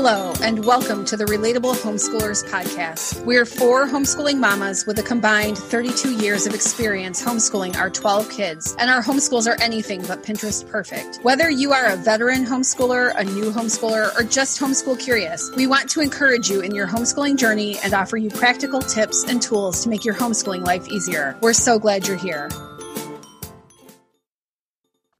Hello, and welcome to the Relatable Homeschoolers podcast. We are four homeschooling mamas with a combined 32 years of experience homeschooling our 12 kids, and our homeschools are anything but Pinterest perfect. Whether you are a veteran homeschooler, a new homeschooler, or just homeschool curious, we want to encourage you in your homeschooling journey and offer you practical tips and tools to make your homeschooling life easier. We're so glad you're here.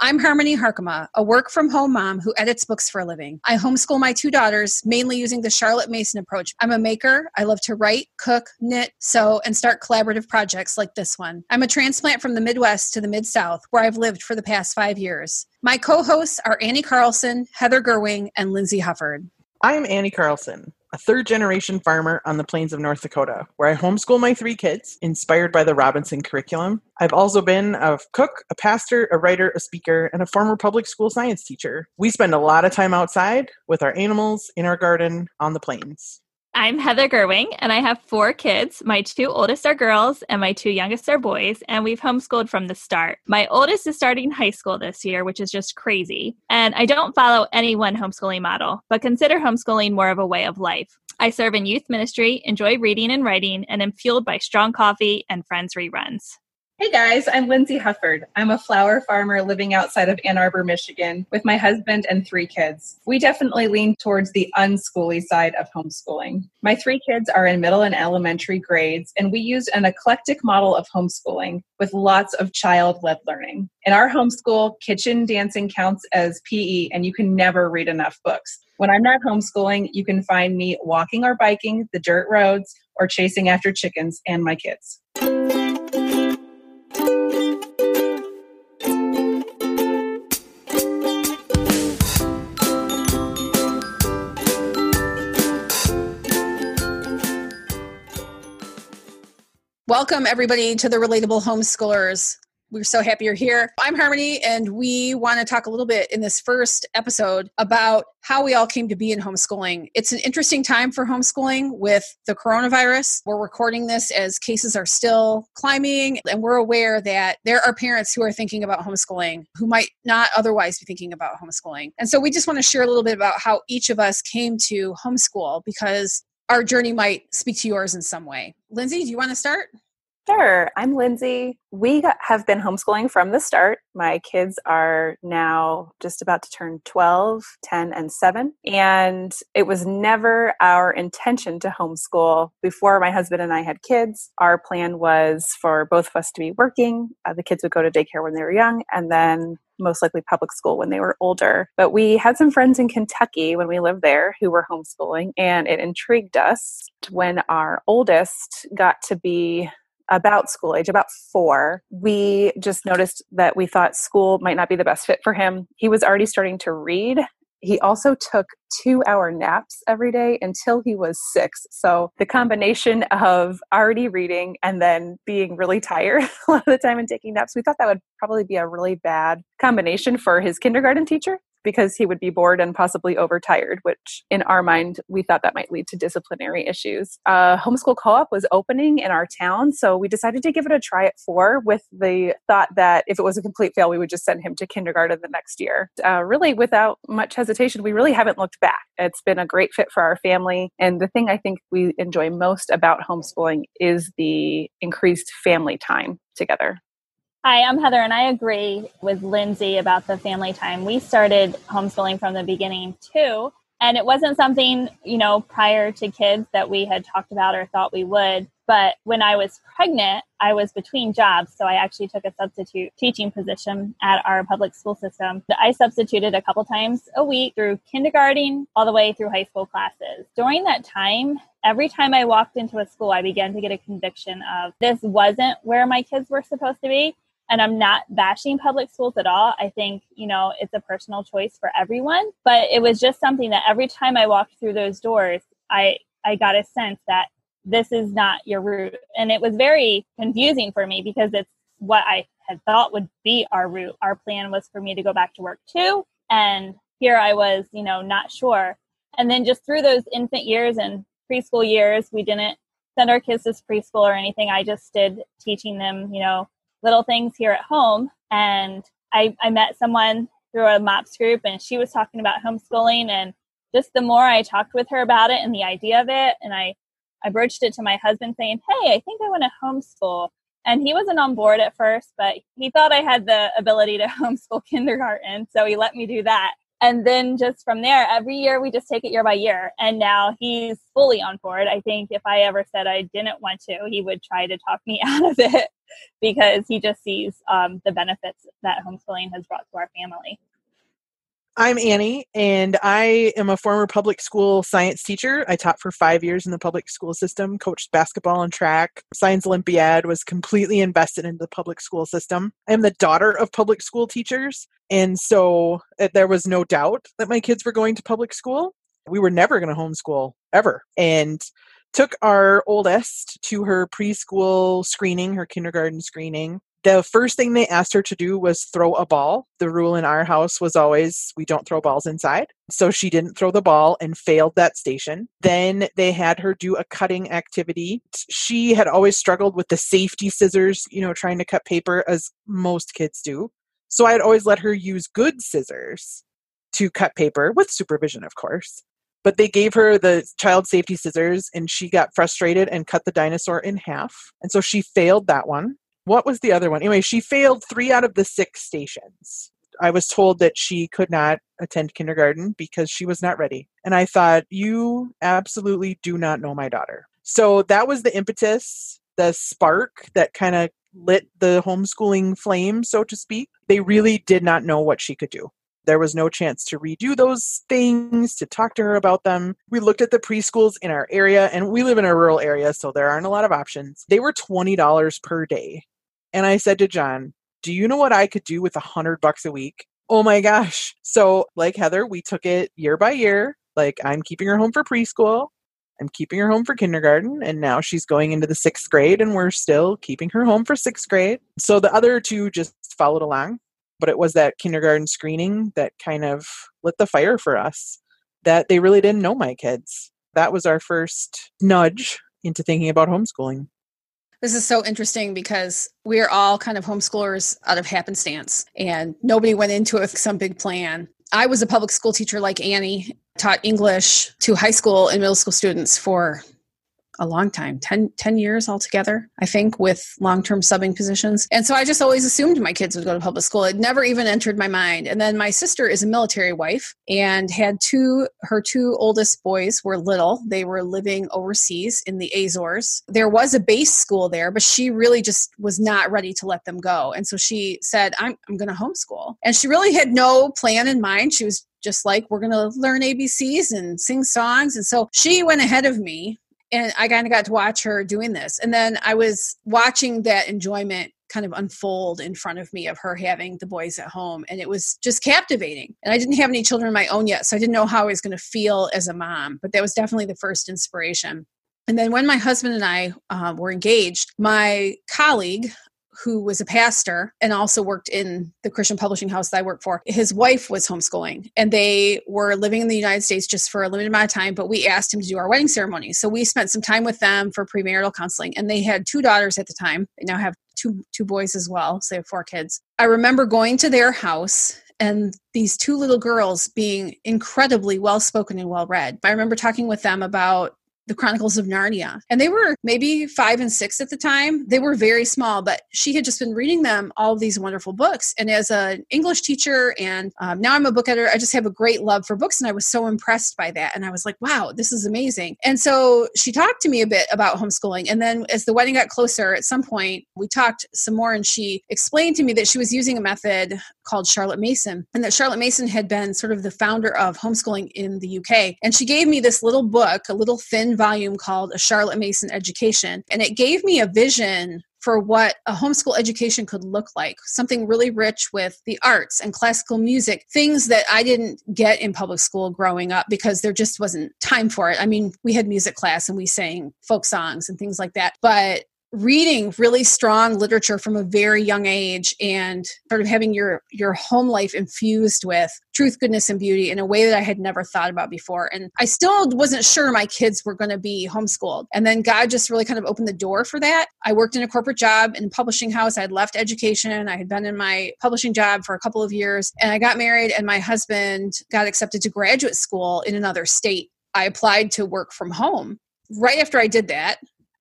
I'm Harmony Harkema, a work-from-home mom who edits books for a living. I homeschool my two daughters, mainly using the Charlotte Mason approach. I'm a maker. I love to write, cook, knit, sew, and start collaborative projects like this one. I'm a transplant from the Midwest to the Mid-South, where I've lived for the past 5 years. My co-hosts are Annie Carlson, Heather Gerwing, and Lindsay Hufford. I am Annie Carlson, a third-generation farmer on the plains of North Dakota, where I homeschool my three kids, inspired by the Robinson curriculum. I've also been a cook, a pastor, a writer, a speaker, and a former public school science teacher. We spend a lot of time outside with our animals, in our garden, on the plains. I'm Heather Gerwing, and I have four kids. My two oldest are girls, and my two youngest are boys, and we've homeschooled from the start. My oldest is starting high school this year, which is just crazy. And I don't follow any one homeschooling model, but consider homeschooling more of a way of life. I serve in youth ministry, enjoy reading and writing, and am fueled by strong coffee and Friends reruns. Hey guys, I'm Lindsay Hufford. I'm a flower farmer living outside of Ann Arbor, Michigan, with my husband and three kids. We definitely lean towards the unschooly side of homeschooling. My three kids are in middle and elementary grades, and we use an eclectic model of homeschooling with lots of child-led learning. In our homeschool, kitchen dancing counts as PE, and you can never read enough books. When I'm not homeschooling, you can find me walking or biking the dirt roads or chasing after chickens and my kids. Welcome, everybody, to the Relatable Homeschoolers. We're so happy you're here. I'm Harmony, and we want to talk a little bit in this first episode about how we all came to be in homeschooling. It's an interesting time for homeschooling with the coronavirus. We're recording this as cases are still climbing, and we're aware that there are parents who are thinking about homeschooling who might not otherwise be thinking about homeschooling. And so we just want to share a little bit about how each of us came to homeschool, because our journey might speak to yours in some way. Lindsay, do you want to start? Sure. I'm Lindsay. We have been homeschooling from the start. My kids are now just about to turn 12, 10, and 7. And it was never our intention to homeschool. Before my husband and I had kids, our plan was for both of us to be working. The kids would go to daycare when they were young, and then most likely public school when they were older. But we had some friends in Kentucky when we lived there who were homeschooling, and it intrigued us. When our oldest got to be about school age, about 4, we just noticed that we thought school might not be the best fit for him. He was already starting to read. He also took 2-hour naps every day until he was 6. So the combination of already reading and then being really tired a lot of the time and taking naps, we thought that would probably be a really bad combination for his kindergarten teacher, because he would be bored and possibly overtired, which in our mind, we thought that might lead to disciplinary issues. Homeschool co-op was opening in our town, so we decided to give it a try at 4 with the thought that if it was a complete fail, we would just send him to kindergarten the next year. Really, without much hesitation, we really haven't looked back. It's been a great fit for our family. And the thing I think we enjoy most about homeschooling is the increased family time together. Hi, I'm Heather, and I agree with Lindsay about the family time. We started homeschooling from the beginning, too, and it wasn't something, prior to kids that we had talked about or thought we would. But when I was pregnant, I was between jobs, so I actually took a substitute teaching position at our public school system. I substituted a couple times a week through kindergarten all the way through high school classes. During that time, every time I walked into a school, I began to get a conviction of this wasn't where my kids were supposed to be. And I'm not bashing public schools at all. I think, it's a personal choice for everyone. But it was just something that every time I walked through those doors, I got a sense that this is not your route. And it was very confusing for me, because it's what I had thought would be our route. Our plan was for me to go back to work too. And here I was, not sure. And then just through those infant years and preschool years, we didn't send our kids to preschool or anything. I just did teaching them, little things here at home. And I met someone through a MOPS group, and she was talking about homeschooling, and just the more I talked with her about it and the idea of it, and I broached it to my husband saying, hey, I think I want to homeschool. And he wasn't on board at first, but he thought I had the ability to homeschool kindergarten. So he let me do that. And then just from there, every year we just take it year by year. And now he's fully on board. I think if I ever said I didn't want to, he would try to talk me out of it because he just sees the benefits that homeschooling has brought to our family. I'm Annie, and I am a former public school science teacher. I taught for 5 years in the public school system, coached basketball and track. Science Olympiad, was completely invested into the public school system. I'm the daughter of public school teachers, and so there was no doubt that my kids were going to public school. We were never going to homeschool, ever. And took our oldest to her preschool screening, her kindergarten screening. The first thing they asked her to do was throw a ball. The rule in our house was always, we don't throw balls inside. So she didn't throw the ball and failed that station. Then they had her do a cutting activity. She had always struggled with the safety scissors, trying to cut paper as most kids do. So I'd always let her use good scissors to cut paper with supervision, of course. But they gave her the child safety scissors and she got frustrated and cut the dinosaur in half. And so she failed that one. What was the other one? Anyway, she failed 3 out of the 6 stations. I was told that she could not attend kindergarten because she was not ready. And I thought, you absolutely do not know my daughter. So that was the impetus, the spark that kind of lit the homeschooling flame, so to speak. They really did not know what she could do. There was no chance to redo those things, to talk to her about them. We looked at the preschools in our area, and we live in a rural area, so there aren't a lot of options. They were $20 per day. And I said to John, do you know what I could do with $100 a week? Oh my gosh. So like Heather, we took it year by year. Like I'm keeping her home for preschool. I'm keeping her home for kindergarten. And now she's going into the 6th grade and we're still keeping her home for 6th grade. So the other two just followed along. But it was that kindergarten screening that kind of lit the fire for us, that they really didn't know my kids. That was our first nudge into thinking about homeschooling. This is so interesting because we're all kind of homeschoolers out of happenstance and nobody went into it with some big plan. I was a public school teacher like Annie, taught English to high school and middle school students for a long time, 10 years altogether, I think, with long-term subbing positions. And so I just always assumed my kids would go to public school. It never even entered my mind. And then my sister is a military wife and had her two oldest boys were little. They were living overseas in the Azores. There was a base school there, but she really just was not ready to let them go. And so she said, I'm going to homeschool. And she really had no plan in mind. She was just like, we're going to learn ABCs and sing songs. And so she went ahead of me. And I kind of got to watch her doing this. And then I was watching that enjoyment kind of unfold in front of me of her having the boys at home. And it was just captivating. And I didn't have any children of my own yet, so I didn't know how I was going to feel as a mom. But that was definitely the first inspiration. And then when my husband and I were engaged, my colleague, who was a pastor and also worked in the Christian publishing house that I worked for, his wife was homeschooling and they were living in the United States just for a limited amount of time, but we asked him to do our wedding ceremony. So we spent some time with them for premarital counseling, and they had 2 daughters at the time. They now have two boys as well. So they have 4 kids. I remember going to their house and these 2 little girls being incredibly well-spoken and well-read. I remember talking with them about the Chronicles of Narnia. And they were maybe 5 and 6 at the time. They were very small, but she had just been reading them all of these wonderful books. And as an English teacher, and now I'm a book editor, I just have a great love for books. And I was so impressed by that. And I was like, wow, this is amazing. And so she talked to me a bit about homeschooling. And then as the wedding got closer, at some point, we talked some more and she explained to me that she was using a method called Charlotte Mason, and that Charlotte Mason had been sort of the founder of homeschooling in the UK. And she gave me this little book, a little thin volume called A Charlotte Mason Education. And it gave me a vision for what a homeschool education could look like, something really rich with the arts and classical music, things that I didn't get in public school growing up because there just wasn't time for it. I mean, we had music class and we sang folk songs and things like that, but reading really strong literature from a very young age and sort of having your home life infused with truth, goodness, and beauty in a way that I had never thought about before. And I still wasn't sure my kids were going to be homeschooled. And then God just really kind of opened the door for that. I worked in a corporate job in a publishing house. I'd left education. I had been in my publishing job for a couple of years and I got married and my husband got accepted to graduate school in another state. I applied to work from home. Right after I did that,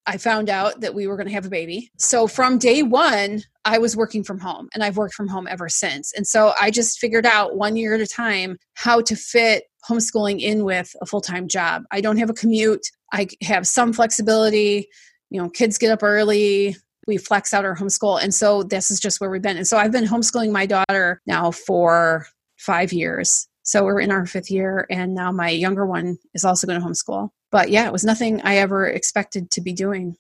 I found out that we were going to have a baby. So from day one, I was working from home and I've worked from home ever since. And so I just figured out 1 year at a time how to fit homeschooling in with a full-time job. I don't have a commute. I have some flexibility. You know, kids get up early. We flex out our homeschool. And so this is just where we've been. And so I've been homeschooling my daughter now for 5 years. So we're in our 5th year and now my younger one is also going to homeschool. But yeah, it was nothing I ever expected to be doing.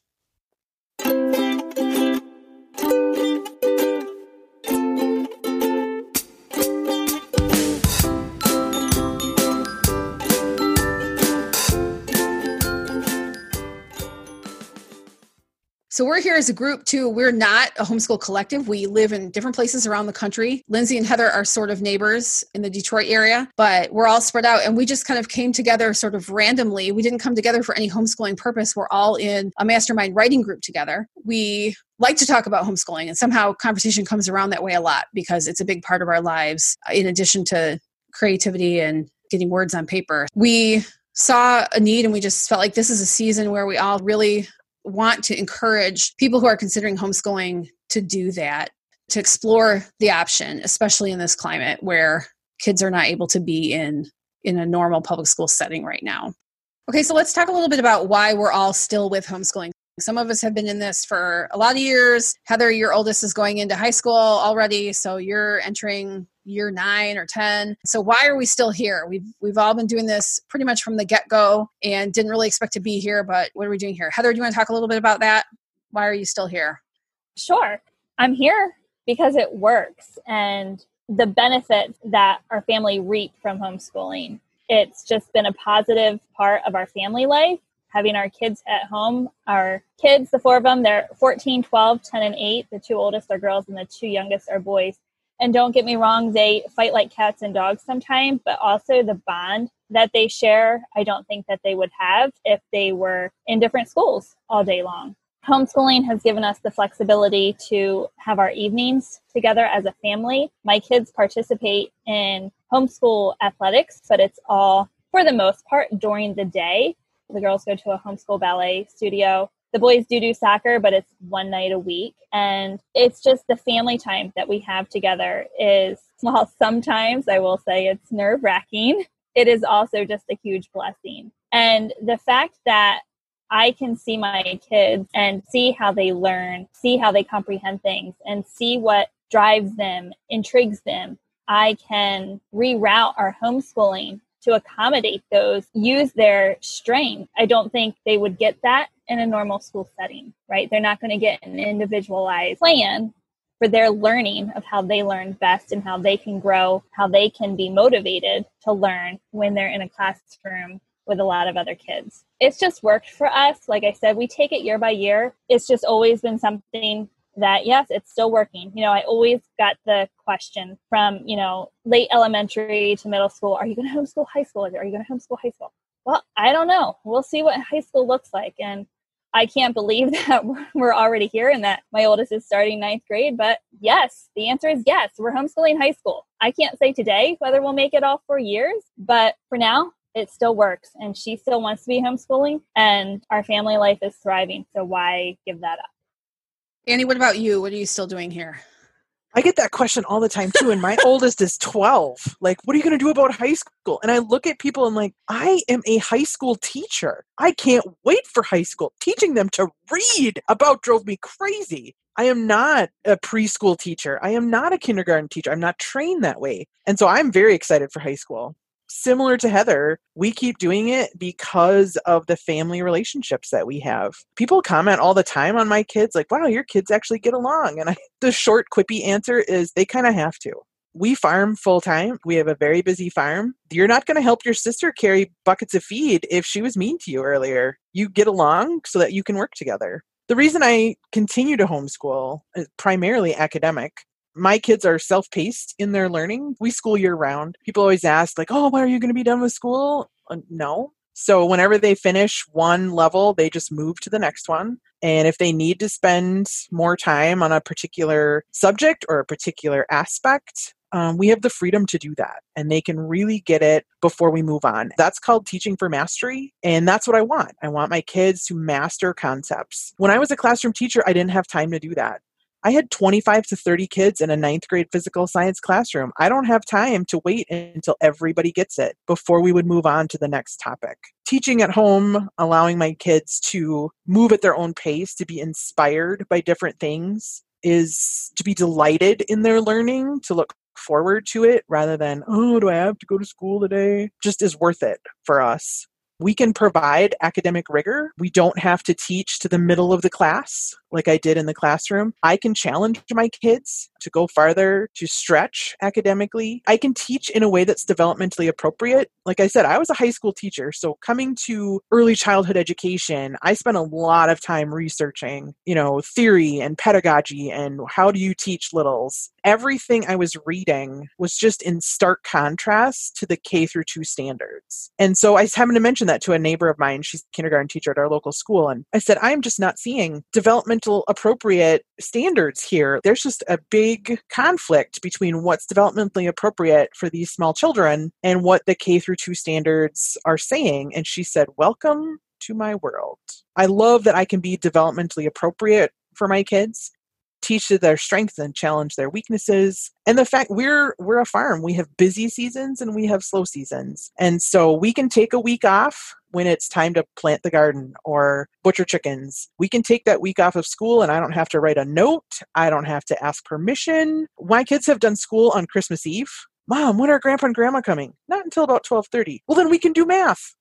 So we're here as a group too. We're not a homeschool collective. We live in different places around the country. Lindsay and Heather are sort of neighbors in the Detroit area, but we're all spread out and we just kind of came together sort of randomly. We didn't come together for any homeschooling purpose. We're all in a mastermind writing group together. We like to talk about homeschooling and somehow conversation comes around that way a lot because it's a big part of our lives in addition to creativity and getting words on paper. We saw a need and we just felt like this is a season where we all really want to encourage people who are considering homeschooling to do that, to explore the option, especially in this climate where kids are not able to be in a normal public school setting right now. Okay, so let's talk a little bit about why we're all still with homeschooling. Some of us have been in this for a lot of years. Heather, your oldest is going into high school already, so you're entering year 9 or 10. So why are we still here? We've all been doing this pretty much from the get-go and didn't really expect to be here, but what are we doing here? Heather, do you want to talk a little bit about that? Why are you still here? Sure. I'm here because it works and the benefits that our family reaped from homeschooling. It's just been a positive part of our family life, having our kids at home. Our kids, the four of them, they're 14, 12, 10, and 8. The two oldest are girls and the two youngest are boys. And don't get me wrong, they fight like cats and dogs sometimes, but also the bond that they share, I don't think that they would have if they were in different schools all day long. Homeschooling has given us the flexibility to have our evenings together as a family. My kids participate in homeschool athletics, but it's all, for the most part, during the day. The girls go to a homeschool ballet studio. The boys do soccer, but it's one night a week. And it's just the family time that we have together is, well, sometimes I will say it's nerve-wracking. It is also just a huge blessing. And the fact that I can see my kids and see how they learn, see how they comprehend things, and see what drives them, intrigues them. I can reroute our homeschooling to accommodate those, use their strength. I don't think they would get that in a normal school setting, right? They're not going to get an individualized plan for their learning of how they learn best and how they can grow, how they can be motivated to learn when they're in a classroom with a lot of other kids. It's just worked for us. Like I said, we take it year by year. It's just always been something that, yes, it's still working. You know, I always got the question from, you know, late elementary to middle school, are you going to homeschool high school? Are you going to homeschool high school? Well, I don't know. We'll see what high school looks like. And I can't believe that we're already here and that my oldest is starting 9th grade. But yes, the answer is yes, we're homeschooling high school. I can't say today whether we'll make it all 4 years, but for now, it still works. And she still wants to be homeschooling and our family life is thriving. So why give that up? Annie, what about you? What are you still doing here? I get that question all the time too. And my oldest is 12. Like, what are you going to do about high school? And I look at people and like, I am a high school teacher. I can't wait for high school. Teaching them to read about drove me crazy. I am not a preschool teacher. I am not a kindergarten teacher. I'm not trained that way. And so I'm very excited for high school. Similar to Heather, we keep doing it because of the family relationships that we have. People comment all the time on my kids, like, wow, your kids actually get along. And the short, quippy answer is they kind of have to. We farm full time. We have a very busy farm. You're not going to help your sister carry buckets of feed if she was mean to you earlier. You get along so that you can work together. The reason I continue to homeschool is primarily academic. My kids are self-paced in their learning. We school year-round. People always ask, like, oh, when are you going to be done with school? No. So whenever they finish one level, they just move to the next one. And if they need to spend more time on a particular subject or a particular aspect, we have the freedom to do that, and they can really get it before we move on. That's called teaching for mastery, and that's what I want. I want my kids to master concepts. When I was a classroom teacher, I didn't have time to do that. I had 25 to 30 kids in a 9th grade physical science classroom. I don't have time to wait until everybody gets it before we would move on to the next topic. Teaching at home, allowing my kids to move at their own pace, to be inspired by different things, is to be delighted in their learning, to look forward to it rather than, oh, do I have to go to school today? Just is worth it for us. We can provide academic rigor. We don't have to teach to the middle of the class like I did in the classroom. I can challenge my kids to go farther, to stretch academically. I can teach in a way that's developmentally appropriate. Like I said, I was a high school teacher. So coming to early childhood education, I spent a lot of time researching, theory and pedagogy and how do you teach littles. Everything I was reading was just in stark contrast to the K-2 standards. And so I happened to mention that to a neighbor of mine. She's a kindergarten teacher at our local school. And I said, I'm just not seeing developmental appropriate standards here. There's just a big conflict between what's developmentally appropriate for these small children and what the K-2 standards are saying. And she said, welcome to my world. I love that I can be developmentally appropriate for my kids, teach to their strengths and challenge their weaknesses. And the fact we're a farm, we have busy seasons and we have slow seasons. And so we can take a week off when it's time to plant the garden or butcher chickens. We can take that week off of school and I don't have to write a note. I don't have to ask permission. My kids have done school on Christmas Eve. Mom, when are grandpa and grandma coming? Not until about 12:30. Well, then we can do math.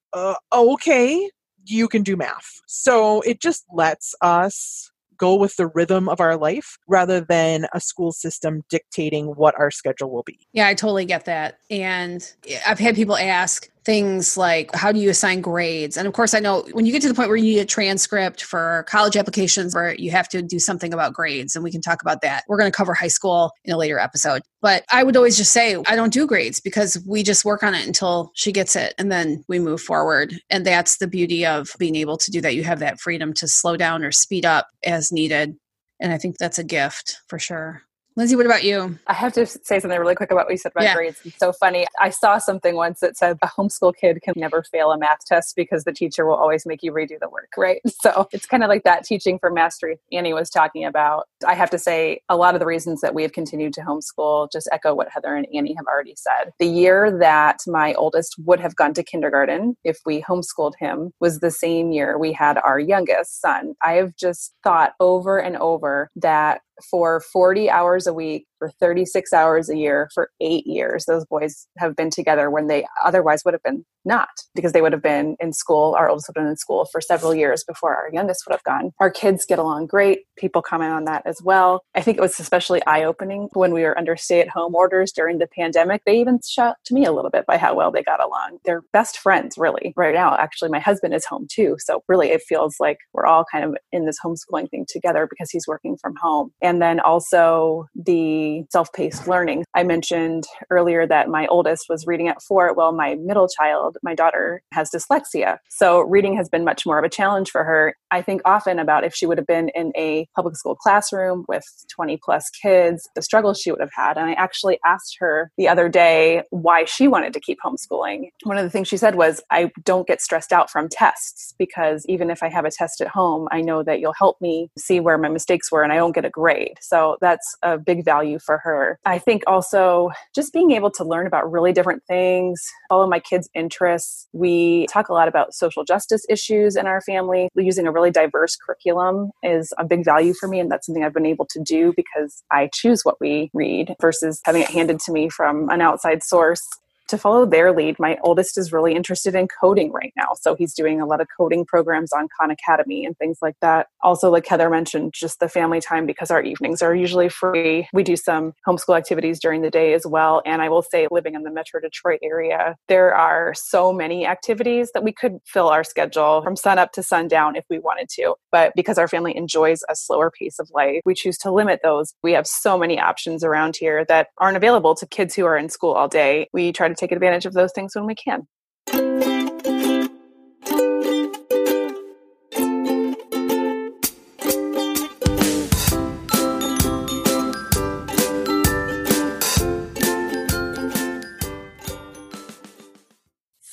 Okay, you can do math. So it just lets us go with the rhythm of our life rather than a school system dictating what our schedule will be. Yeah, I totally get that. And I've had people ask things like, how do you assign grades? And of course, I know when you get to the point where you need a transcript for college applications where you have to do something about grades, and we can talk about that. We're going to cover high school in a later episode. But I would always just say, I don't do grades because we just work on it until she gets it and then we move forward. And that's the beauty of being able to do that. You have that freedom to slow down or speed up as needed. And I think that's a gift for sure. Lindsay, what about you? I have to say something really quick about what you said about grades. It's so funny. I saw something once that said a homeschool kid can never fail a math test because the teacher will always make you redo the work, right? So it's kind of like that teaching for mastery Annie was talking about. I have to say a lot of the reasons that we have continued to homeschool just echo what Heather and Annie have already said. The year that my oldest would have gone to kindergarten if we homeschooled him was the same year we had our youngest son. I have just thought over and over that for 40 hours a week, for 36 hours a year, for 8 years, those boys have been together when they otherwise would have been not, because they would have been in school, our oldest would have been in school for several years before our youngest would have gone. Our kids get along great. People comment on that as well. I think it was especially eye-opening when we were under stay-at-home orders during the pandemic. They even shocked me a little bit by how well they got along. They're best friends, really, right now. Actually, my husband is home too. So really, it feels like we're all kind of in this homeschooling thing together because he's working from home. And then also the self-paced learning. I mentioned earlier that my oldest was reading at 4. Well, my middle child, my daughter, has dyslexia. So reading has been much more of a challenge for her. I think often about if she would have been in a public school classroom with 20 plus kids, the struggle she would have had. And I actually asked her the other day why she wanted to keep homeschooling. One of the things she said was, I don't get stressed out from tests because even if I have a test at home, I know that you'll help me see where my mistakes were and I don't get a grade. So that's a big value for her. I think also just being able to learn about really different things, follow my kids' interests. We talk a lot about social justice issues in our family. Using a really diverse curriculum is a big value for me. And that's something I've been able to do because I choose what we read versus having it handed to me from an outside source. to follow their lead, my oldest is really interested in coding right now. So he's doing a lot of coding programs on Khan Academy and things like that. Also, like Heather mentioned, just the family time, because our evenings are usually free. We do some homeschool activities during the day as well. And I will say, living in the Metro Detroit area, there are so many activities that we could fill our schedule from sunup to sundown if we wanted to. But because our family enjoys a slower pace of life, we choose to limit those. We have so many options around here that aren't available to kids who are in school all day. We try to take advantage of those things when we can.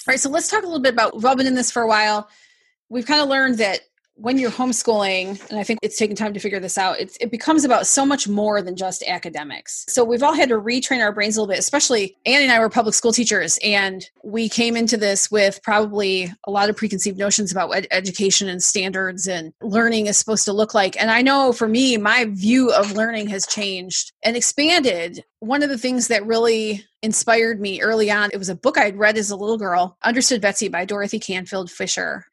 All right, so let's talk a little bit about rubbing in this for a while. We've kind of learned that when you're homeschooling, and I think it's taken time to figure this out, it becomes about so much more than just academics. So we've all had to retrain our brains a little bit, especially Annie and I were public school teachers, and we came into this with probably a lot of preconceived notions about what education and standards and learning is supposed to look like. And I know for me, my view of learning has changed and expanded. One of the things that really inspired me early on, it was a book I'd read as a little girl, Understood Betsy by Dorothy Canfield Fisher.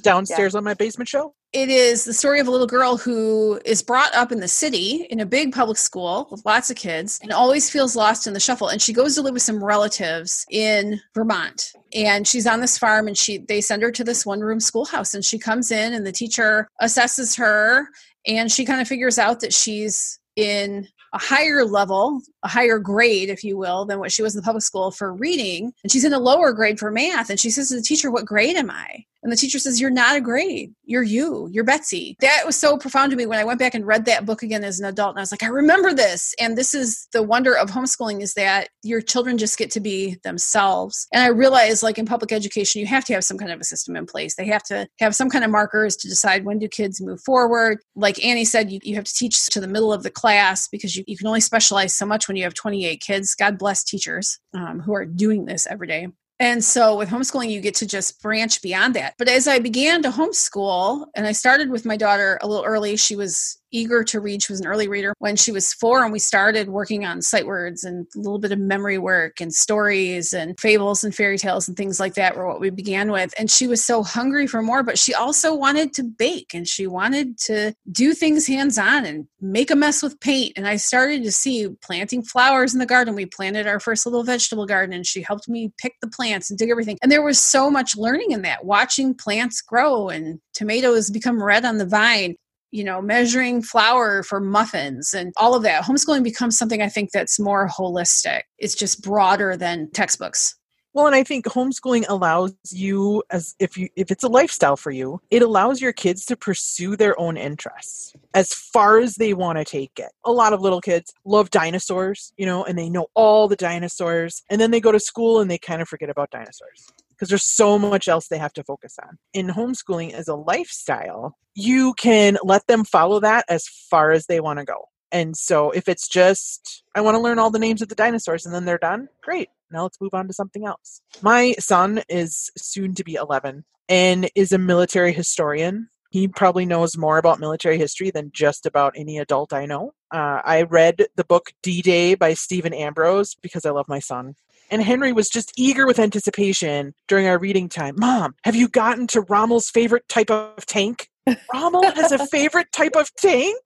Downstairs on my basement show. It is the story of a little girl who is brought up in the city in a big public school with lots of kids and always feels lost in the shuffle. And she goes to live with some relatives in Vermont, and she's on this farm, and they send her to this one room schoolhouse, and she comes in and the teacher assesses her, and she kind of figures out that she's in a higher level, a higher grade, if you will, than what she was in the public school for reading. And she's in a lower grade for math. And she says to the teacher, "What grade am I?" And the teacher says, "You're not a grade. You're you. You're Betsy." That was so profound to me when I went back and read that book again as an adult. And I was like, I remember this. And this is the wonder of homeschooling, is that your children just get to be themselves. And I realized, like in public education, you have to have some kind of a system in place. They have to have some kind of markers to decide when do kids move forward. Like Annie said, you have to teach to the middle of the class, because you can only specialize so much when you have 28 kids. God bless teachers who are doing this every day. And so with homeschooling, you get to just branch beyond that. But as I began to homeschool, and I started with my daughter a little early, she was eager to read. She was an early reader when she was 4, and we started working on sight words and a little bit of memory work and stories and fables and fairy tales and things like that were what we began with. And she was so hungry for more, but she also wanted to bake, and she wanted to do things hands-on and make a mess with paint. And I started to see planting flowers in the garden. We planted our first little vegetable garden, and she helped me pick the plants and dig everything. And there was so much learning in that, watching plants grow and tomatoes become red on the vine, you know, measuring flour for muffins and all of that. Homeschooling becomes something I think that's more holistic. It's just broader than textbooks. Well, and I think homeschooling allows you, if it's a lifestyle for you, it allows your kids to pursue their own interests as far as they want to take it. A lot of little kids love dinosaurs, you know, and they know all the dinosaurs, and then they go to school and they kind of forget about dinosaurs, because there's so much else they have to focus on. In homeschooling as a lifestyle, you can let them follow that as far as they want to go. And so if it's just, I want to learn all the names of the dinosaurs, and then they're done, great. Now let's move on to something else. My son is soon to be 11 and is a military historian. He probably knows more about military history than just about any adult I know. I read the book D-Day by Stephen Ambrose because I love my son. And Henry was just eager with anticipation during our reading time. "Mom, have you gotten to Rommel's favorite type of tank?" Rommel has a favorite type of tank?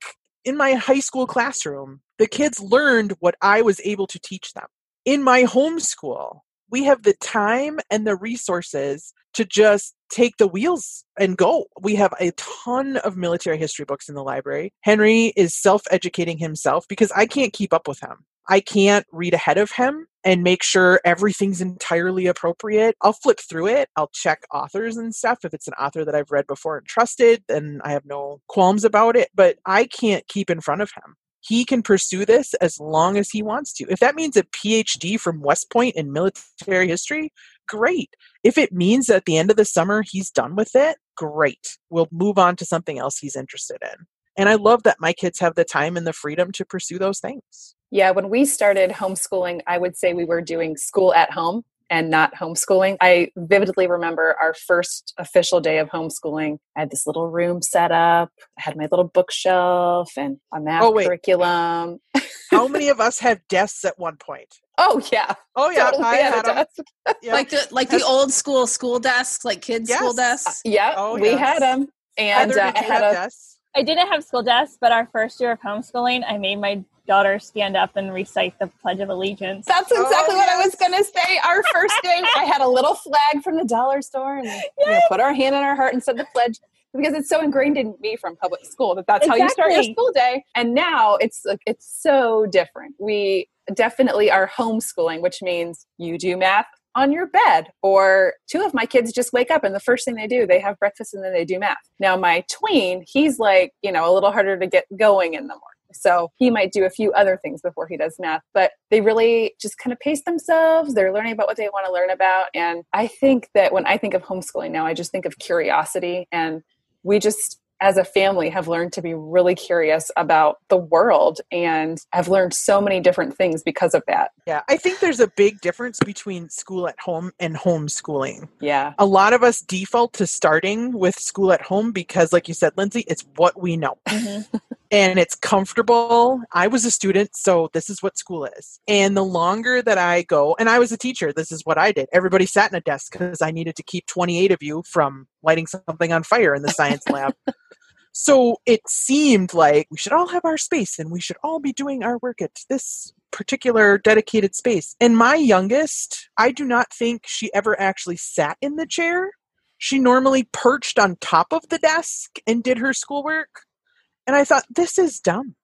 In my high school classroom, the kids learned what I was able to teach them. In my homeschool, we have the time and the resources to just take the wheels and go. We have a ton of military history books in the library. Henry is self-educating himself because I can't keep up with him. I can't read ahead of him and make sure everything's entirely appropriate. I'll flip through it. I'll check authors and stuff. If it's an author that I've read before and trusted, then I have no qualms about it. But I can't keep in front of him. He can pursue this as long as he wants to. If that means a PhD from West Point in military history, great. If it means at the end of the summer he's done with it, great. We'll move on to something else he's interested in. And I love that my kids have the time and the freedom to pursue those things. Yeah, when we started homeschooling, I would say we were doing school at home and not homeschooling. I vividly remember our first official day of homeschooling. I had this little room set up. I had my little bookshelf and a math curriculum. How many of us have desks at one point? Oh yeah. Oh yeah. Totally. I had a desk. Yep. Like the old school desks, like kids' school desks. Yeah. Oh, we had them. And I had desks. I didn't have school desks, but our first year of homeschooling, I made my daughter stand up and recite the Pledge of Allegiance. That's exactly what I was going to say. Our first day, I had a little flag from the dollar store, and we put our hand on our heart and said the pledge, because it's so ingrained in me from public school that's how you start your school day. And now it's like, it's so different. We definitely are homeschooling, which means you do math on your bed, or two of my kids just wake up and the first thing they do, they have breakfast and then they do math. Now my tween, he's like, a little harder to get going in the morning. So he might do a few other things before he does math, but they really just kind of pace themselves. They're learning about what they want to learn about. And I think that when I think of homeschooling now, I just think of curiosity. And we just, as a family, have learned to be really curious about the world, and have learned so many different things because of that. Yeah. I think there's a big difference between school at home and homeschooling. Yeah. A lot of us default to starting with school at home because, like you said, Lindsay, it's what we know. Mm-hmm. And it's comfortable. I was a student, so this is what school is. And the longer that I go, and I was a teacher, this is what I did. Everybody sat in a desk because I needed to keep 28 of you from lighting something on fire in the science lab. So it seemed like we should all have our space and we should all be doing our work at this particular dedicated space. And my youngest, I do not think she ever actually sat in the chair. She normally perched on top of the desk and did her schoolwork. And I thought, this is dumb.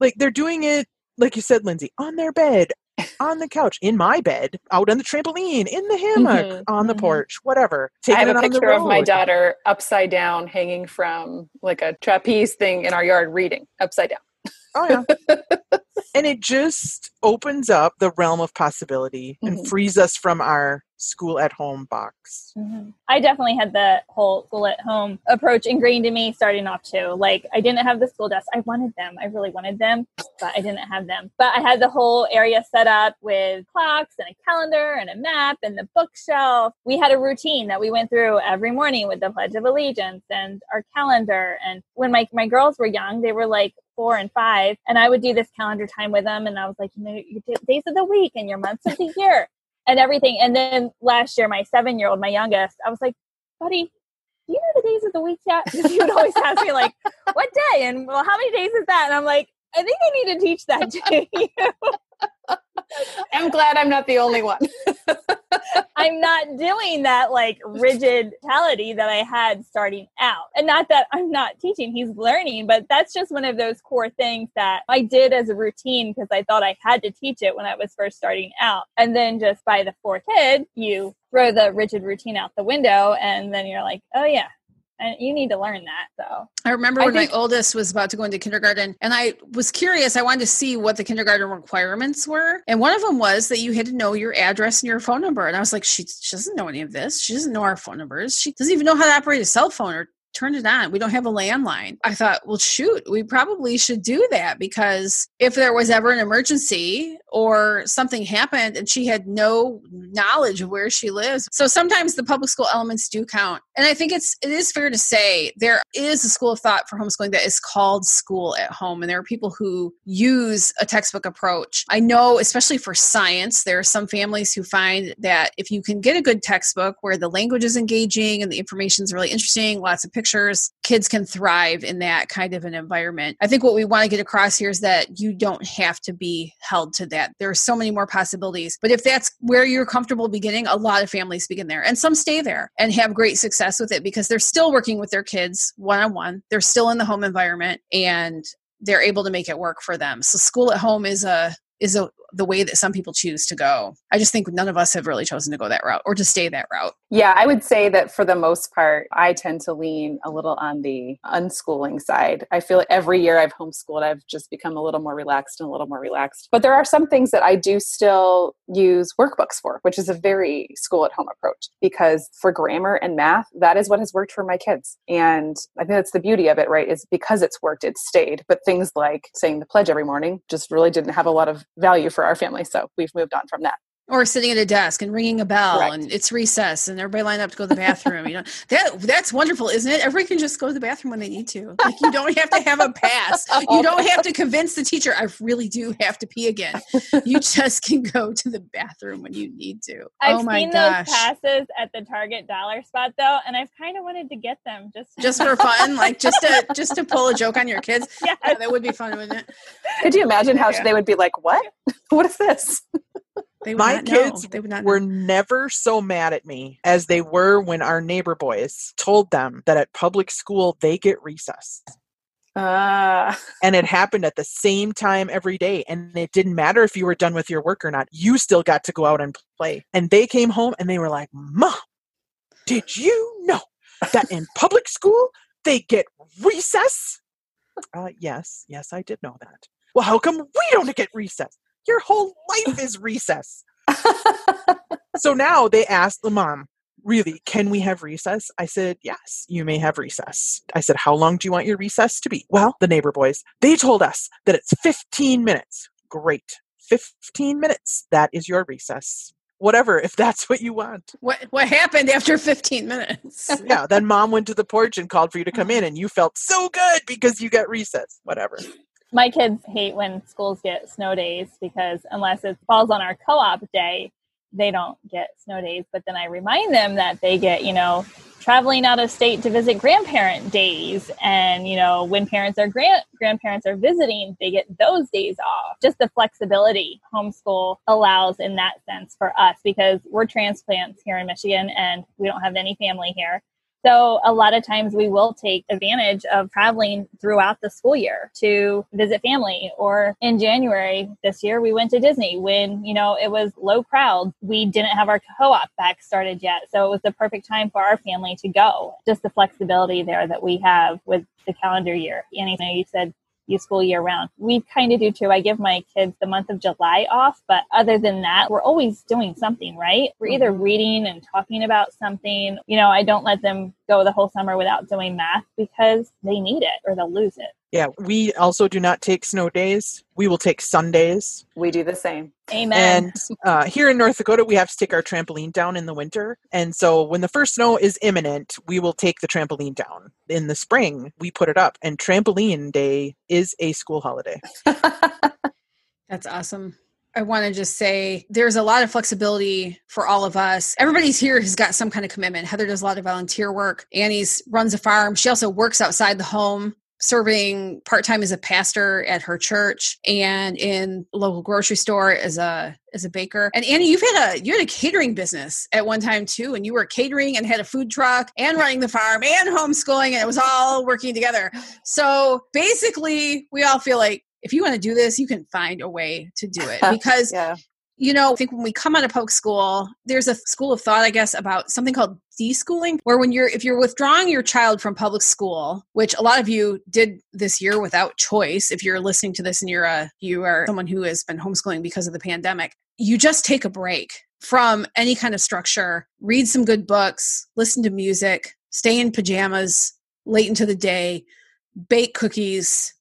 Like, they're doing it, like you said, Lindsay, on their bed, on the couch, in my bed, out on the trampoline, in the hammock, on the porch, whatever. I have a picture of my daughter upside down, hanging from like a trapeze thing in our yard, reading upside down. Oh, yeah. And it just opens up the realm of possibility and frees us from our school at home box. Mm-hmm. I definitely had the whole school at home approach ingrained in me starting off too. Like, I didn't have the school desk. I wanted them. I really wanted them, but I didn't have them. But I had the whole area set up with clocks and a calendar and a map and the bookshelf. We had a routine that we went through every morning with the Pledge of Allegiance and our calendar. And when my girls were young, they were like 4 and 5, and I would do this calendar time with them. And I was like, your days of the week and your months of the year. And everything. And then last year, my 7-year-old, my youngest, I was like, buddy, do you know the days of the week yet? Because he would always ask me, like, what day? And, well, how many days is that? And I'm like, I think I need to teach that to you. I'm glad I'm not the only one. I'm not doing that, like, rigid mentality that I had starting out. And not that I'm not teaching, he's learning, but that's just one of those core things that I did as a routine because I thought I had to teach it when I was first starting out. And then just by the fourth kid, you throw the rigid routine out the window, and then you're like, oh yeah, and you need to learn that. So I remember when my oldest was about to go into kindergarten, and I was curious. I wanted to see what the kindergarten requirements were. And one of them was that you had to know your address and your phone number. And I was like, she doesn't know any of this. She doesn't know our phone numbers. She doesn't even know how to operate a cell phone or turn it on. We don't have a landline. I thought, well, shoot, we probably should do that, because if there was ever an emergency or something happened and she had no knowledge of where she lives. So sometimes the public school elements do count. And I think it is fair to say there is a school of thought for homeschooling that is called school at home. And there are people who use a textbook approach. I know, especially for science, there are some families who find that if you can get a good textbook where the language is engaging and the information is really interesting, lots of pictures, kids can thrive in that kind of an environment. I think what we want to get across here is that you don't have to be held to that. There are so many more possibilities. But if that's where you're comfortable beginning, a lot of families begin there. And some stay there and have great success with it because they're still working with their kids one-on-one. They're still in the home environment and they're able to make it work for them. So school at home is the way that some people choose to go. I just think none of us have really chosen to go that route or to stay that route. Yeah, I would say that for the most part, I tend to lean a little on the unschooling side. I feel like every year I've homeschooled, I've just become a little more relaxed. But there are some things that I do still use workbooks for, which is a very school at home approach, because for grammar and math, that is what has worked for my kids. And I think that's the beauty of it, right? Is because it's worked, it's stayed. But things like saying the pledge every morning just really didn't have a lot of value for our family. So we've moved on from that. Or sitting at a desk and ringing a bell. Correct. And it's recess and everybody lined up to go to the bathroom. You know, that's wonderful, isn't it? Everybody can just go to the bathroom when they need to. Like, you don't have to have a pass. You don't have to convince the teacher, I really do have to pee again. You just can go to the bathroom when you need to. I've seen those passes at the Target dollar spot though, and I've kind of wanted to get them just for fun, like just to pull a joke on your kids. Yes. Yeah, that would be fun, wouldn't it? Could you imagine how they would be like, what? What is this? My kids were never so mad at me as they were when our neighbor boys told them that at public school they get recess. And it happened at the same time every day. And it didn't matter if you were done with your work or not. You still got to go out and play. And they came home and they were like, Mom, did you know that in public school they get recess? Yes, I did know that. Well, how come we don't get recess? Your whole life is recess. So now they asked the mom, really, can we have recess? I said, yes, you may have recess. I said, how long do you want your recess to be? Well, the neighbor boys, they told us that it's 15 minutes. Great. 15 minutes. That is your recess. Whatever, if that's what you want. What happened after 15 minutes? Yeah, then mom went to the porch and called for you to come in, and you felt so good because you got recess. Whatever. My kids hate when schools get snow days because unless it falls on our co-op day, they don't get snow days. But then I remind them that they get, traveling out of state to visit grandparent days. And, when parents or grandparents are visiting, they get those days off. Just the flexibility homeschool allows in that sense for us because we're transplants here in Michigan and we don't have any family here. So a lot of times we will take advantage of traveling throughout the school year to visit family. Or in January this year, we went to Disney when, it was low crowd. We didn't have our co-op back started yet. So it was the perfect time for our family to go. Just the flexibility there that we have with the calendar year. Annie, you said you school year round. We kind of do too. I give my kids the month of July off, but other than that, we're always doing something, right? We're either reading and talking about something. I don't let them go the whole summer without doing math because they need it or they'll lose it. Yeah. We also do not take snow days. We will take Sundays. We do the same. Amen. And here in North Dakota, we have to take our trampoline down in the winter. And so when the first snow is imminent, we will take the trampoline down. In the spring, we put it up. And trampoline day is a school holiday. That's awesome. I want to just say there's a lot of flexibility for all of us. Everybody's here has got some kind of commitment. Heather does a lot of volunteer work. Annie's runs a farm. She also works outside the home, serving part-time as a pastor at her church and in local grocery store as a baker. And Annie, you had a catering business at one time too, and you were catering and had a food truck and running the farm and homeschooling, and it was all working together. So basically we all feel like if you want to do this, you can find a way to do it because I think when we come out of public school, there's a school of thought, I guess, about something called deschooling, where if you're withdrawing your child from public school, which a lot of you did this year without choice, if you're listening to this and you are someone who has been homeschooling because of the pandemic, you just take a break from any kind of structure, read some good books, listen to music, stay in pajamas late into the day, bake cookies,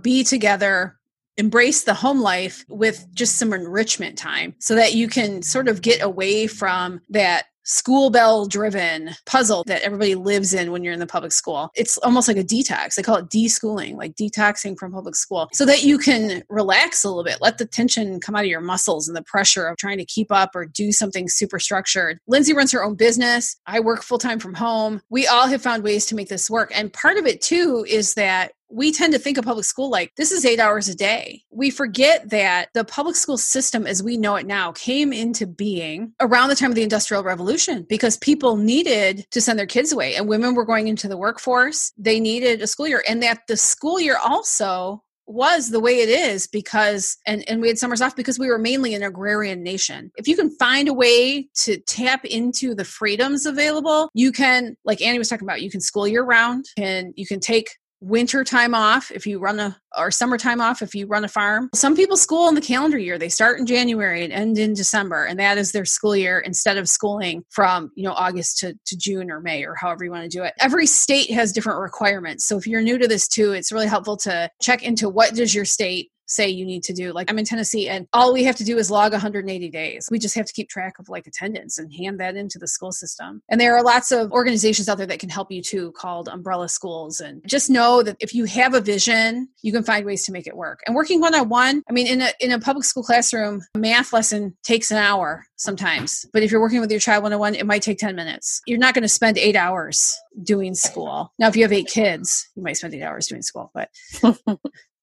be together. Embrace the home life with just some enrichment time so that you can sort of get away from that school bell driven puzzle that everybody lives in when you're in the public school. It's almost like a detox. They call it deschooling, like detoxing from public school so that you can relax a little bit, let the tension come out of your muscles and the pressure of trying to keep up or do something super structured. Lindsay runs her own business. I work full time from home. We all have found ways to make this work. And part of it too is that we tend to think of public school like this is 8 hours a day. We forget that the public school system as we know it now came into being around the time of the Industrial Revolution because people needed to send their kids away and women were going into the workforce. They needed a school year, and that the school year also was the way it is because, and we had summers off because we were mainly an agrarian nation. If you can find a way to tap into the freedoms available, you can, like Annie was talking about, you can school year round and you can take winter time off if you run or summertime off if you run a farm. Some people school in the calendar year. They start in January and end in December, and that is their school year instead of schooling from August to June or May or however you want to do it. Every state has different requirements. So if you're new to this too, it's really helpful to check into what does your state say you need to do. Like, I'm in Tennessee and all we have to do is log 180 days. We just have to keep track of like attendance and hand that into the school system. And there are lots of organizations out there that can help you too, called umbrella schools. And just know that if you have a vision, you can find ways to make it work. And working one-on-one, I mean, in a public school classroom, a math lesson takes an hour sometimes. But if you're working with your child one-on-one, it might take 10 minutes. You're not going to spend 8 hours doing school. Now, if you have 8 kids, you might spend 8 hours doing school, but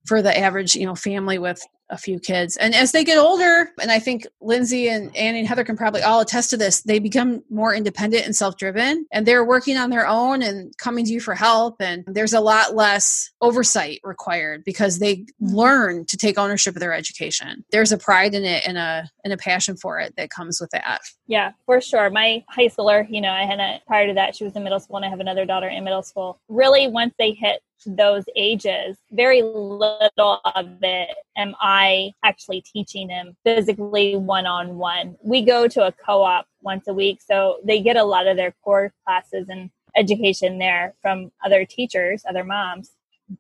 for the average, you know, family with a few kids. And as they get older, and I think Lindsay and Annie and Heather can probably all attest to this, they become more independent and self-driven, and they're working on their own and coming to you for help. And there's a lot less oversight required because they learn to take ownership of their education. There's a pride in it and a passion for it that comes with that. Yeah, for sure. My high schooler, you know, I had prior to that, she was in middle school, and I have another daughter in middle school. Really, once they hit those ages, very little of it am I actually teaching them physically one-on-one. We go to a co-op once a week, so they get a lot of their core classes and education there from other teachers, other moms.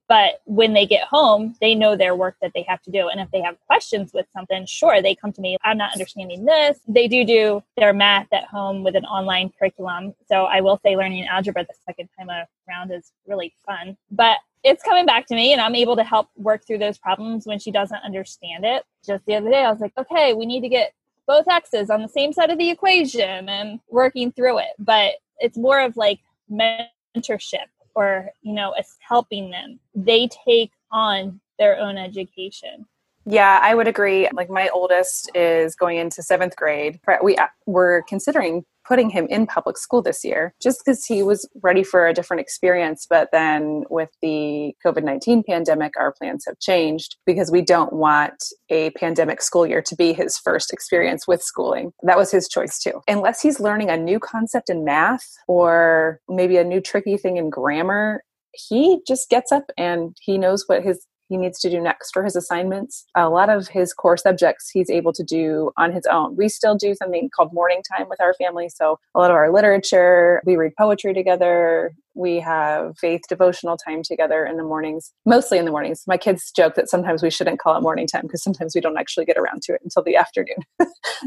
But when they get home, they know their work that they have to do. And if they have questions with something, sure, they come to me. I'm not understanding this. They do their math at home with an online curriculum. So I will say learning algebra the second time around is really fun. But it's coming back to me, and I'm able to help work through those problems when she doesn't understand it. Just the other day, I was like, okay, we need to get both x's on the same side of the equation and working through it. But it's more of like mentorship. Or, you know, it's helping them. They take on their own education. Yeah, I would agree. Like my oldest is going into 7th grade. We're considering putting him in public school this year just because he was ready for a different experience. But then with the COVID-19 pandemic, our plans have changed because we don't want a pandemic school year to be his first experience with schooling. That was his choice too. Unless he's learning a new concept in math or maybe a new tricky thing in grammar, he just gets up and he knows what he needs to do next for his assignments. A lot of his core subjects he's able to do on his own. We still do something called morning time with our family. So a lot of our literature, we read poetry together. We have faith devotional time together in the mornings, mostly in the mornings. My kids joke that sometimes we shouldn't call it morning time because sometimes we don't actually get around to it until the afternoon.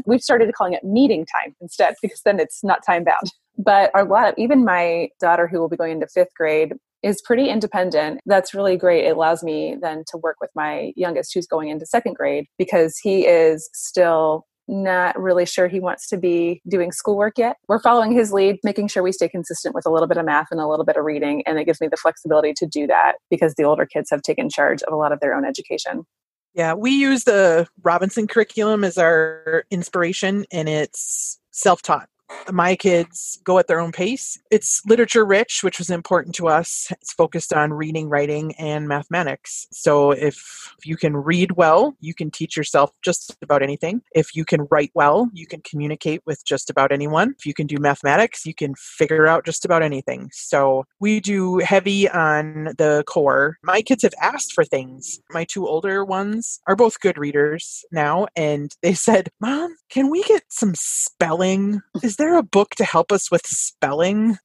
We've started calling it meeting time instead because then it's not time bound. But even my daughter who will be going into 5th grade is pretty independent. That's really great. It allows me then to work with my youngest who's going into 2nd grade because he is still not really sure he wants to be doing schoolwork yet. We're following his lead, making sure we stay consistent with a little bit of math and a little bit of reading. And it gives me the flexibility to do that because the older kids have taken charge of a lot of their own education. Yeah, we use the Robinson curriculum as our inspiration, and it's self-taught. My kids go at their own pace. It's literature rich, which was important to us. It's focused on reading, writing, and mathematics. So if you can read well, you can teach yourself just about anything. If you can write well, you can communicate with just about anyone. If you can do mathematics, you can figure out just about anything. So we do heavy on the core. My kids have asked for things. My 2 older ones are both good readers now, and they said, "Mom, can we get some spelling? Is there a book to help us with spelling?"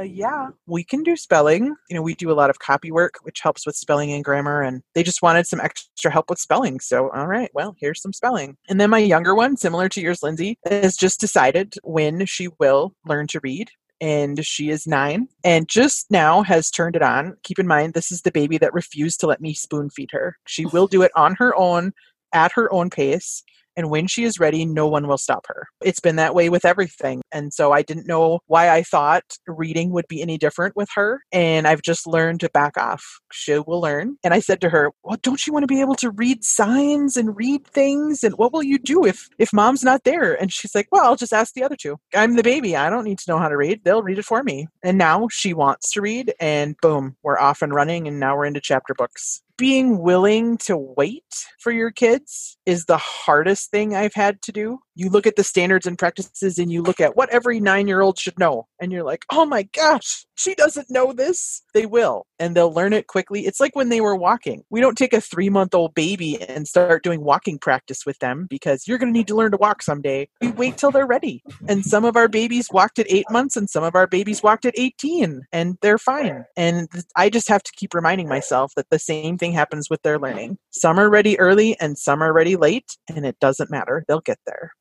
Yeah, we can do spelling. You know, we do a lot of copy work, which helps with spelling and grammar, and they just wanted some extra help with spelling. So, all right, well, here's some spelling. And then my younger one, similar to yours, Lindsay, has just decided when she will learn to read. And she is 9 and just now has turned it on. Keep in mind, this is the baby that refused to let me spoon feed her. She will do it on her own, at her own pace. And when she is ready, no one will stop her. It's been that way with everything. And so I didn't know why I thought reading would be any different with her. And I've just learned to back off. She will learn. And I said to her, "Well, don't you want to be able to read signs and read things? And what will you do if mom's not there?" And she's like, "Well, I'll just ask the other 2. I'm the baby. I don't need to know how to read. They'll read it for me." And now she wants to read, and boom, we're off and running. And now we're into chapter books. Being willing to wait for your kids is the hardest thing I've had to do. you look at the standards and practices and you look at what every 9-year-old should know. And you're like, oh my gosh, she doesn't know this. They will. And they'll learn it quickly. It's like when they were walking. We don't take a 3-month-old baby and start doing walking practice with them because you're going to need to learn to walk someday. We wait till they're ready. And some of our babies walked at 8 months and some of our babies walked at 18 and they're fine. And I just have to keep reminding myself that the same thing happens with their learning. Some are ready early and some are ready late, and it doesn't matter. They'll get there.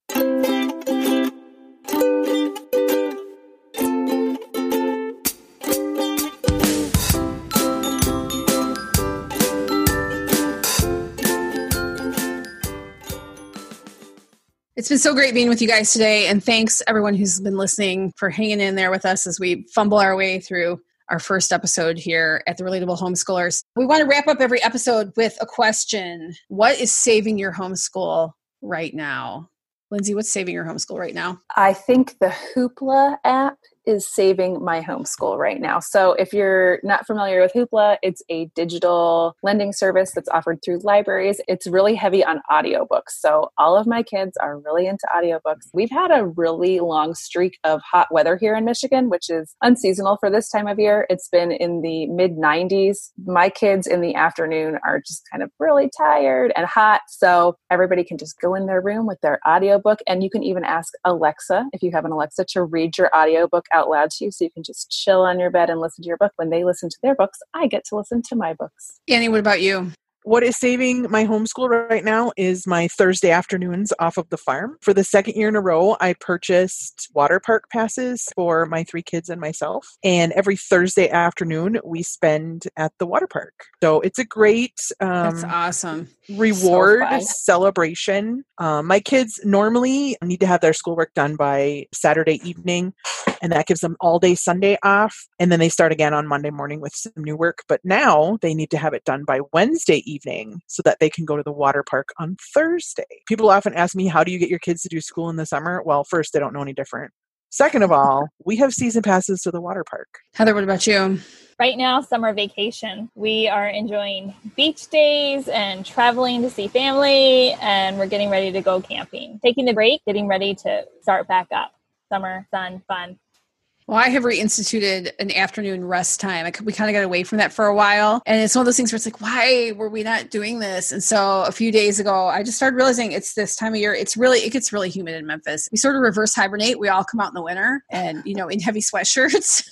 It's been so great being with you guys today, and thanks everyone who's been listening for hanging in there with us as we fumble our way through our first episode here at the Relatable Homeschoolers. We want to wrap up every episode with a question. What is saving your homeschool right now? Lindsay, what's saving your homeschool right now? I think the Hoopla app is saving my homeschool right now. So if you're not familiar with Hoopla, it's a digital lending service that's offered through libraries. It's really heavy on audiobooks. So all of my kids are really into audiobooks. We've had a really long streak of hot weather here in Michigan, which is unseasonal for this time of year. It's been in the mid-90s. My kids in the afternoon are just kind of really tired and hot. So everybody can just go in their room with their audiobook. And you can even ask Alexa, if you have an Alexa, to read your audiobook out loud to you, so you can just chill on your bed and listen to your book. When they listen to their books, I get to listen to my books. Annie, what about you? What is saving my homeschool right now is my Thursday afternoons off of the farm. For the second year in a row, I purchased water park passes for my 3 kids and myself. And every Thursday afternoon, we spend at the water park. So it's a great that's awesome. Reward, so celebration. My kids normally need to have their schoolwork done by Saturday evening, and that gives them all day Sunday off. And then they start again on Monday morning with some new work. But now they need to have it done by Wednesday evening so that they can go to the water park on Thursday. People often ask me, how do you get your kids to do school in the summer? Well, first, they don't know any different. Second of all, we have season passes to the water park. Heather, what about you? Right now, summer vacation. We are enjoying beach days and traveling to see family, and we're getting ready to go camping. Taking the break, getting ready to start back up. Summer, sun, fun. Well, I have reinstituted an afternoon rest time. We kind of got away from that for a while. And it's one of those things where it's like, why were we not doing this? And so a few days ago, I just started realizing it's this time of year. It gets really humid in Memphis. We sort of reverse hibernate. We all come out in the winter and, in heavy sweatshirts.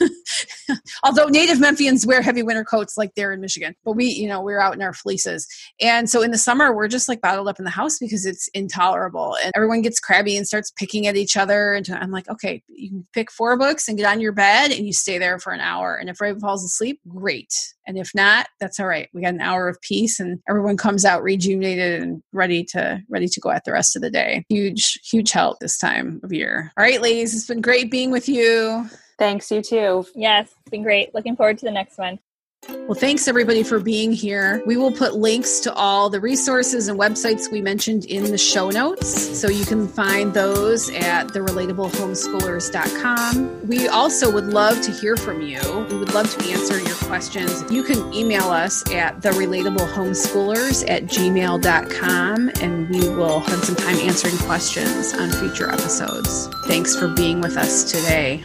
Although native Memphians wear heavy winter coats like they're in Michigan. But we're out in our fleeces. And so in the summer, we're just like bottled up in the house because it's intolerable. And everyone gets crabby and starts picking at each other. And I'm like, okay, you can pick 4 books and get on your bed and you stay there for an hour. And if everyone falls asleep, great. And if not, that's all right. We got an hour of peace and everyone comes out rejuvenated and ready to go out the rest of the day. Huge, huge help this time of year. All right, ladies, it's been great being with you. Thanks, you too. Yes, it's been great. Looking forward to the next one. Well, thanks everybody for being here. We will put links to all the resources and websites we mentioned in the show notes. So you can find those at therelatablehomeschoolers.com. We also would love to hear from you. We would love to answer your questions. You can email us at therelatablehomeschoolers@gmail.com, and we will spend some time answering questions on future episodes. Thanks for being with us today.